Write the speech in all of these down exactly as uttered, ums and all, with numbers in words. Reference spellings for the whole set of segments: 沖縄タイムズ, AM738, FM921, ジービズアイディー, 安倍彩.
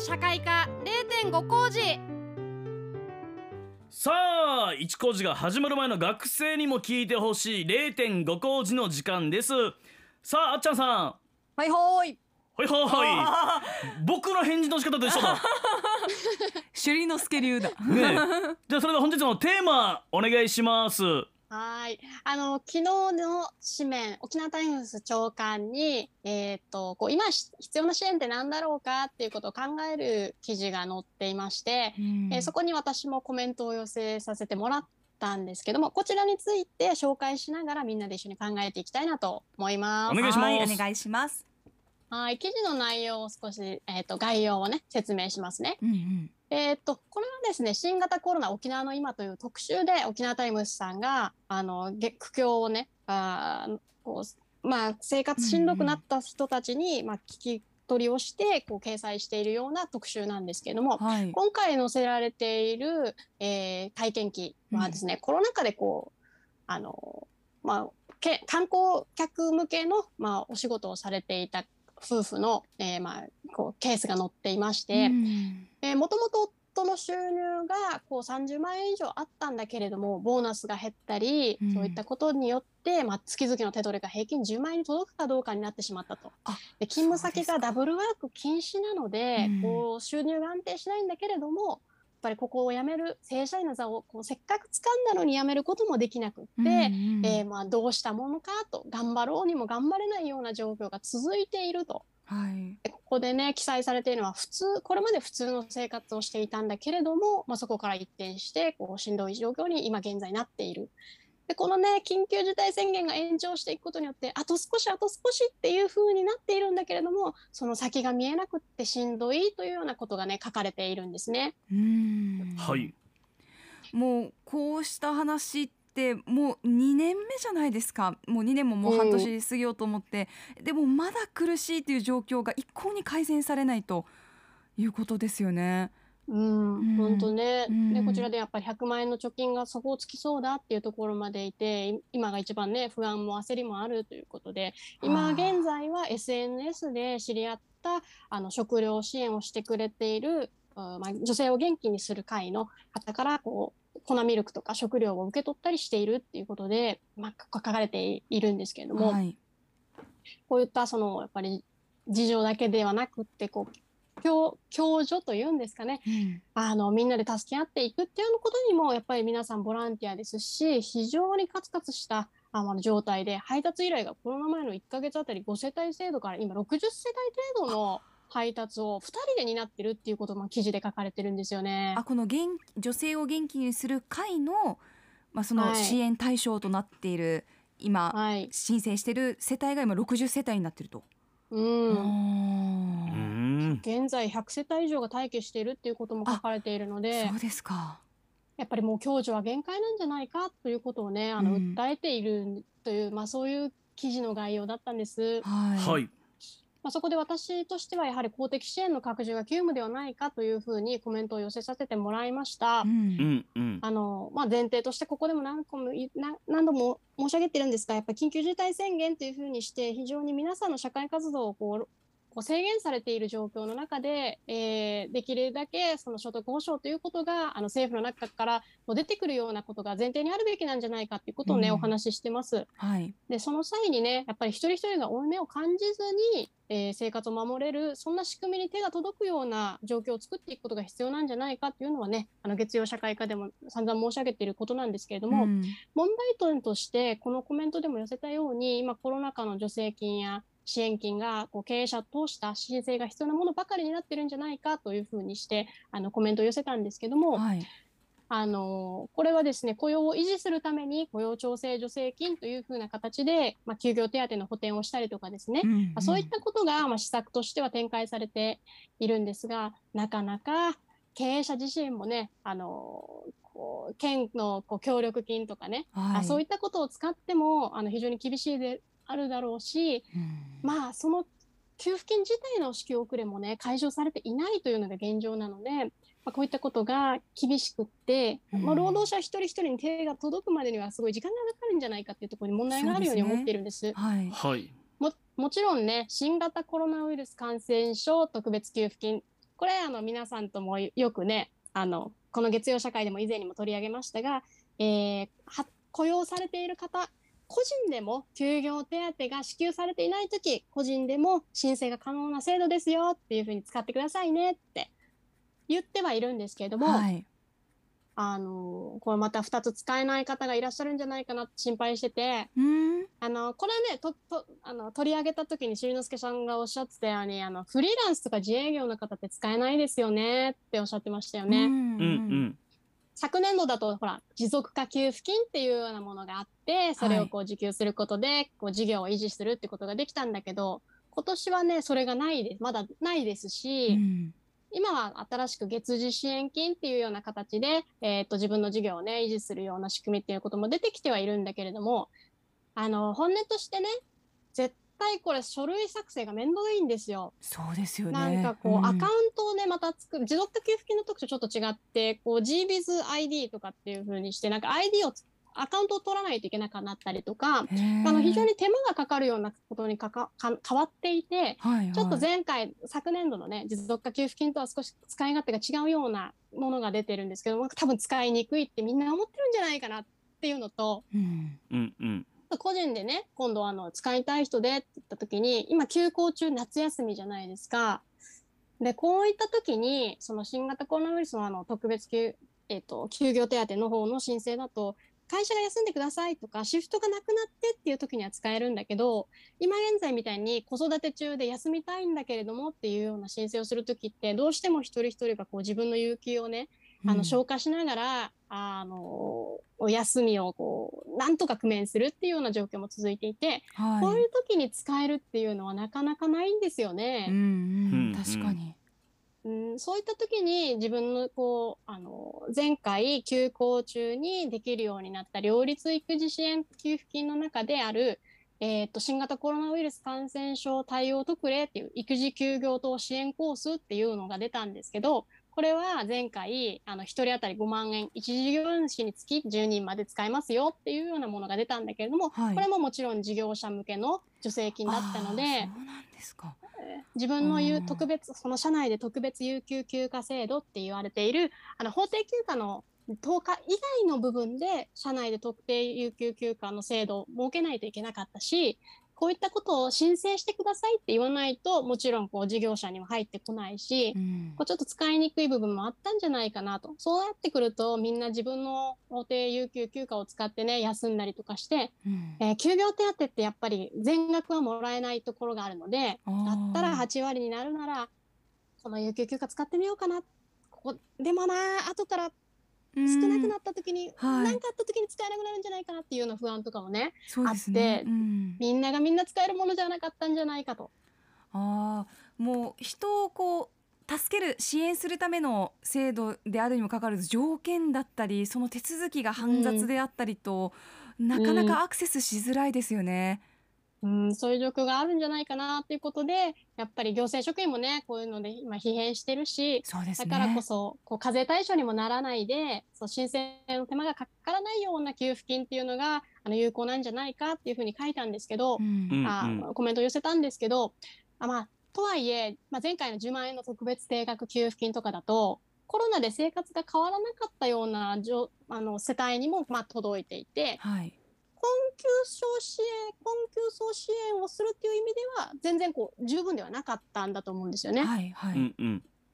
の社会科 れいてんご 工事。さあいち工事が始まる前の学生にも聞いてほしい れいてんご 工事の時間です。さああっちゃんさん。はいほーい。はいほーい。僕の返事の仕方と一緒だ。朱里之介流だ。ねえ。じゃあそれでは本日のテーマお願いします。はい、あの昨日の紙面沖縄タイムズ長官に、えー、とこう今必要な支援って何だろうかっていうことを考える記事が載っていまして、うん、えー、そこに私もコメントを寄せさせてもらったんですけども、こちらについて紹介しながらみんなで一緒に考えていきたいなと思います。お願いします。はい、お願いします。はい、記事の内容を少し、えー、と概要をね説明しますね。うんうん、えー、っとこれはですね、新型コロナ沖縄の今という特集で沖縄タイムズさんがあの苦境をね、あこう、まあ、生活しんどくなった人たちに、うんうん、まあ、聞き取りをしてこう掲載しているような特集なんですけれども、はい、今回載せられている、えー、体験記はですね、うん、コロナ禍でこうあの、まあ、け観光客向けの、まあ、お仕事をされていた夫婦の、えーまあ、こうケースが載っていまして、うん、えー、元々夫の収入がこうさんじゅうまんえん以上あったんだけれどもボーナスが減ったり、うん、そういったことによって、まあ、月々の手取りが平均じゅうまんえんに届くかどうかになってしまったと。で勤務先がダブルワーク禁止なので、うん、こう収入が安定しないんだけれどもやっぱりここを辞める正社員の座をこうせっかく掴んだのに辞めることもできなくって、うんうん、えー、まあ、どうしたものかと頑張ろうにも頑張れないような状況が続いていると。はい、ここでね記載されているのは普通これまで普通の生活をしていたんだけれども、まあ、そこから一転してこうしんどい状況に今現在なっている。でこのね緊急事態宣言が延長していくことによってあと少しあと少しっていう風になっているんだけれどもその先が見えなくってしんどいというようなことがね書かれているんですね。うーん、はい、もうこうした話ってでもうにねんめじゃないですか。もうにねんももう半年過ぎようと思って、うん、でもまだ苦しいという状況が一向に改善されないということですよね。うん、本当ね、うん、でこちらでやっぱりひゃくまんえんの貯金が底をつきそうだっていうところまでいて今が一番ね不安も焦りもあるということで今現在は エスエヌエス で知り合ったあの食料支援をしてくれている、まあ、女性を元気にする会の方からこう粉ミルクとか食料を受け取ったりしているっていうことで、まあ、書かれているんですけれども、はい、こういったそのやっぱり事情だけではなくってこう共助というんですかね、うん、あのみんなで助け合っていくっていうことにもやっぱり皆さんボランティアですし非常にカツカツしたあの状態で配達依頼がコロナ前のいっかげつあたりごせたい制度から今ろくじゅっせたい程度の配達をふたりで担ってるっていうことも記事で書かれてるんですよね。あこの元女性を元気にする会の、まあ、その支援対象となっている、はい、今、はい、申請している世帯が今ろくじゅっせたいになってると。うんうん現在ひゃくせたい以上が待機しているっていうことも書かれているのでそうですか。やっぱりもう共助は限界なんじゃないかということをねあの、うん、訴えているという、まあ、そういう記事の概要だったんです。はい、はいまあ、そこで私としてはやはり公的支援の拡充が急務ではないかというふうにコメントを寄せさせてもらいました。うんうんあのまあ、前提としてここでも 何, 個も何度も申し上げてるんですがやっぱり緊急事態宣言というふうにして非常に皆さんの社会活動をこう制限されている状況の中で、えー、できるだけその所得保障ということがあの政府の中から出てくるようなことが前提にあるべきなんじゃないかということを、ねうん、お話ししてます。はい、でその際にねやっぱり一人一人が負い目を感じずにえー、生活を守れるそんな仕組みに手が届くような状況を作っていくことが必要なんじゃないかというのはねあの月曜社会科でも散々申し上げていることなんですけれども、うん、問題点としてこのコメントでも寄せたように今コロナ禍の助成金や支援金がこう経営者を通した申請が必要なものばかりになっているんじゃないかというふうにしてあのコメントを寄せたんですけども、はいあのこれはですね雇用を維持するために雇用調整助成金というふうな形で、まあ、休業手当の補填をしたりとかですね、うんうんまあ、そういったことが、まあ、施策としては展開されているんですがなかなか経営者自身もねあのこう県のこう協力金とかね、はい、そういったことを使ってもあの非常に厳しいであるだろうし、うん、まあその給付金自体の支給遅れもね解消されていないというのが現状なのでまあ、こういったことが厳しくって、まあ、労働者一人一人に手が届くまでにはすごい時間がかかるんじゃないかっていうところに問題があるように思っているんです。そうですね。はい。も、もちろんね新型コロナウイルス感染症特別給付金これあの皆さんともよくねあのこの月曜社会でも以前にも取り上げましたが、えー、は雇用されている方個人でも休業手当が支給されていないとき個人でも申請が可能な制度ですよっていうふうに使ってくださいねって言ってはいるんですけれども、はい、あのこれまたふたつ使えない方がいらっしゃるんじゃないかなって心配してて、うんあのこれねととあの取り上げたときにしりのすけさんがおっしゃってたようにあのフリーランスとか自営業の方って使えないですよねっておっしゃってましたよね。うんうんうん昨年度だとほら持続化給付金っていうようなものがあってそれをこう受給することでこう事業を維持するってことができたんだけど、はい、今年はねそれがないですまだないですし、うん、今は新しく月次支援金っていうような形で、えー、っと自分の事業をね維持するような仕組みっていうことも出てきてはいるんだけれどもあの本音としてね絶対これ書類作成が面倒いいんですよ。そうですよね。なんかこう、うん、アカウントをねまた作る持続化給付金の時とちょっと違ってこう ジービズアイディー とかっていう風にしてなんか アイディー をアカウントを取らないといけなくなったりとかあの非常に手間がかかるようなことにかかか変わっていて、はいはい、ちょっと前回昨年度のね持続化給付金とは少し使い勝手が違うようなものが出てるんですけど多分使いにくいってみんな思ってるんじゃないかなっていうのと、うんうんうん個人でね今度あの使いたい人でって言った時に今休校中夏休みじゃないですか。でこういった時にその新型コロナウイルス の, あの特別休、えー、と休業手当の方の申請だと会社が休んでくださいとかシフトがなくなってっていう時には使えるんだけど今現在みたいに子育て中で休みたいんだけれどもっていうような申請をする時ってどうしても一人一人がこう自分の有給をねあの消化しながらあのお休みをこうなんとか工面するっていうような状況も続いていて、はい、こういう時に使えるっていうのはなかなかないんですよね。うんうん、確かに、うん、そういった時に自分のこうあの前回休校中にできるようになった両立育児支援給付金の中である、えー、っと新型コロナウイルス感染症対応特例っていう育児休業等支援コースっていうのが出たんですけどこれは前回あのひとり当たりごまんえんいち事業主につきじゅうにんまで使えますよっていうようなものが出たんだけれども、はい、これももちろん事業者向けの助成金だったの で, そうなんですか、えー、自分の言う特別その社内で特別有給休暇制度って言われているあの法定休暇のとおか以外の部分で社内で特定有給休暇の制度を設けないといけなかったしこういったことを申請してくださいって言わないともちろんこう事業者にも入ってこないし、うん、こうちょっと使いにくい部分もあったんじゃないかなとそうなってくるとみんな自分の法定有給休暇を使ってね休んだりとかして、うんえー、休業手当ってやっぱり全額はもらえないところがあるのでだったらはちわりになるならこの有給休暇使ってみようかなここでもな後から少なくなった時に何、はい、かあった時に使えなくなるんじゃないかなっていうような不安とかも ね, そうですねあって、うん、みんながみんな使えるものじゃなかったんじゃないかとあもう人をこう助ける支援するための制度であるにもかかわらず条件だったりその手続きが煩雑であったりと、うん、なかなかアクセスしづらいですよね、うんうん、そういう状況があるんじゃないかなということでやっぱり行政職員もねこういうので今疲弊してるしそうです、ね、だからこそこう課税対象にもならないでそう申請の手間がかからないような給付金っていうのがあの有効なんじゃないかっていうふうに書いたんですけど、うん、あ、うん、コメントを寄せたんですけどあ、まあ、とはいえ、まあ、前回のじゅうまんえんの特別定額給付金とかだとコロナで生活が変わらなかったようなあの世帯にも、まあ、届いていて、はい困窮層支援、困窮層支援をするっていう意味では全然こう十分ではなかったんだと思うんですよね、はいはい、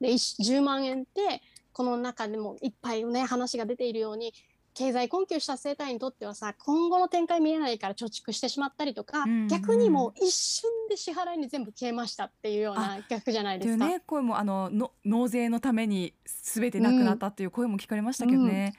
でじゅうまんえんってこの中でもいっぱい、ね、話が出ているように経済困窮した世帯にとってはさ今後の展開見えないから貯蓄してしまったりとか、うんうんうん、逆にもう一瞬で支払いに全部消えましたっていうような逆じゃないですか、ね、声もあのの納税のために全てなくなったっていう声も聞かれましたけどね、うんうん、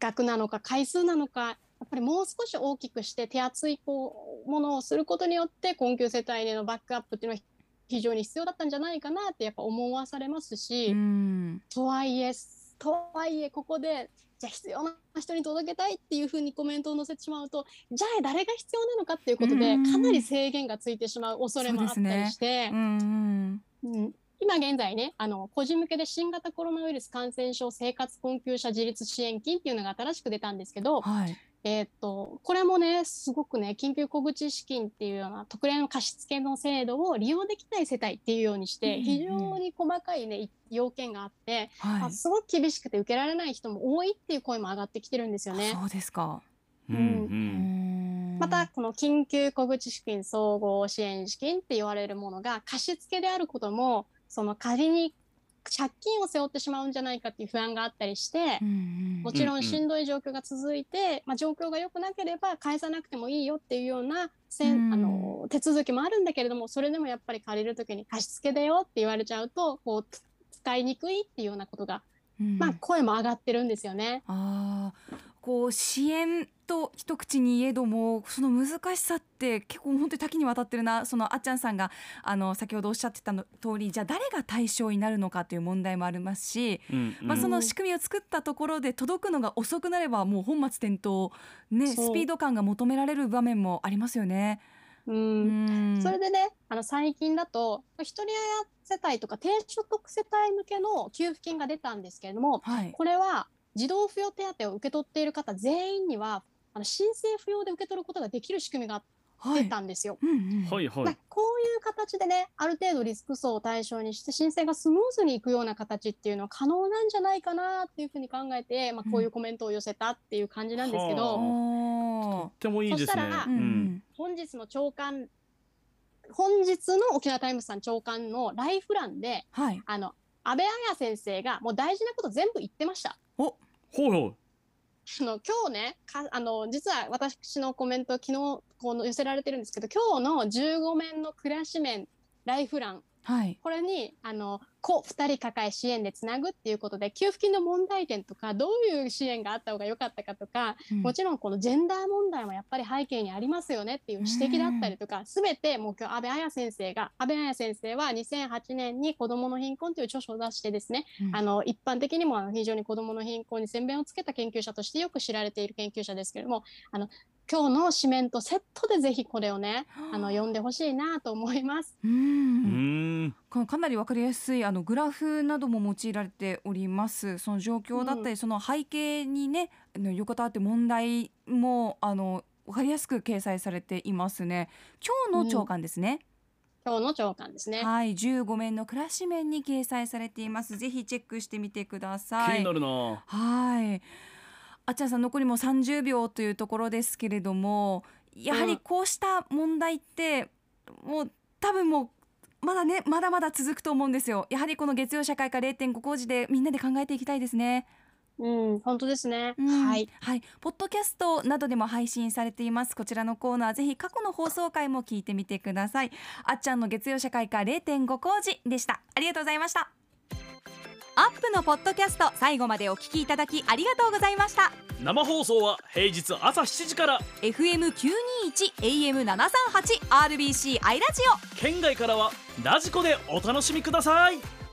額なのか回数なのかやっぱりもう少し大きくして手厚いこうものをすることによって困窮世帯でのバックアップっていうのは非常に必要だったんじゃないかなってやっぱ思わされますしうんとはいえとはいえここでじゃあ必要な人に届けたいっていうふうにコメントを載せてしまうとじゃあ誰が必要なのかっていうことでかなり制限がついてしまう恐れもあったりしてうんうん今現在ねあの個人向けで新型コロナウイルス感染症生活困窮者自立支援金っていうのが新しく出たんですけど、はいえー、とこれもねすごくね緊急小口資金っていうような特例の貸付の制度を利用できない世帯っていうようにして非常に細かい、ね、要件があって、はい、あすごく厳しくて受けられない人も多いっていう声も上がってきてるんですよね。そうですか、うんうん、またこの緊急小口資金総合支援資金って言われるものが貸付であることもその仮に借金を背負ってしまうんじゃないかっていう不安があったりして、うんうん、もちろんしんどい状況が続いて、うんうんまあ、状況が良くなければ返さなくてもいいよっていうようなせ、うん、あの手続きもあるんだけれども、それでもやっぱり借りるときに貸付だよって言われちゃうとこう使いにくいっていうようなことが、うんまあ、声も上がってるんですよね。あこう支援と一口に言えどもその難しさって結構本当に多岐にわたってるな。そのあっちゃんさんがあの先ほどおっしゃってたの通りじゃあ誰が対象になるのかという問題もありますし、うんうんまあ、その仕組みを作ったところで届くのが遅くなればもう本末転倒、ね、スピード感が求められる場面もありますよね。うんうんそれでねあの最近だと一人親世帯とか低所得世帯向けの給付金が出たんですけれども、はい、これは児童扶養手当を受け取っている方全員には申請不要で受け取ることができる仕組みが出たんですよ、はいうんうん、こういう形でねある程度リスク層を対象にして申請がスムーズにいくような形っていうのは可能なんじゃないかなっていうふうに考えて、まあ、こういうコメントを寄せたっていう感じなんですけど、うん、とってもいいですね。そしたら、うん、本日の朝刊本日の沖縄タイムズさん朝刊のライフ欄で、はい、あの安倍彩先生がもう大事なこと全部言ってました。おほうほうあの今日ねかあの実は私のコメント昨日この寄せられてるんですけど今日のじゅうご面の暮らし面ライフ欄、はい、これにあの子ふたり抱え支援でつなぐっていうことで給付金の問題点とかどういう支援があった方が良かったかとか、うん、もちろんこのジェンダー問題もやっぱり背景にありますよねっていう指摘だったりとかすべてもう今日安倍彩先生が安倍彩先生はにせんはちねんに子どもの貧困という著書を出してですね、うん、あの一般的にも非常に子どもの貧困に先べんをつけた研究者としてよく知られている研究者ですけれどもあの今日の紙面とセットでぜひこれをねあの読んでほしいなと思います。うんうんかなり分かりやすいあのグラフなども用いられております。その状況だったり、うん、その背景にね横たわって問題もあの分かりやすく掲載されていますね。今日の朝刊ですね、うん今日の朝刊ですね、はい、じゅうご面の暮らし面に掲載されています。ぜひチェックしてみてください。気になるな。はいあっちゃんさん残りもさんじゅうびょうというところですけれどもやはりこうした問題って、うん、もう多分もうまだねまだまだ続くと思うんですよ。やはりこの月曜社会科 れいてんご 工事でみんなで考えていきたいですね。うん本当ですね、うんはいはい、ポッドキャストなどでも配信されていますこちらのコーナーぜひ過去の放送回も聞いてみてください。あっちゃんの月曜社会科 れいてんご 工事でした。ありがとうございました。アップのポッドキャスト最後までお聞きいただきありがとうございました。生放送は平日朝しちじから エフエムきゅうにいち エーエムななさんはち アールビーシー アイラジオ県外からはラジコでお楽しみください。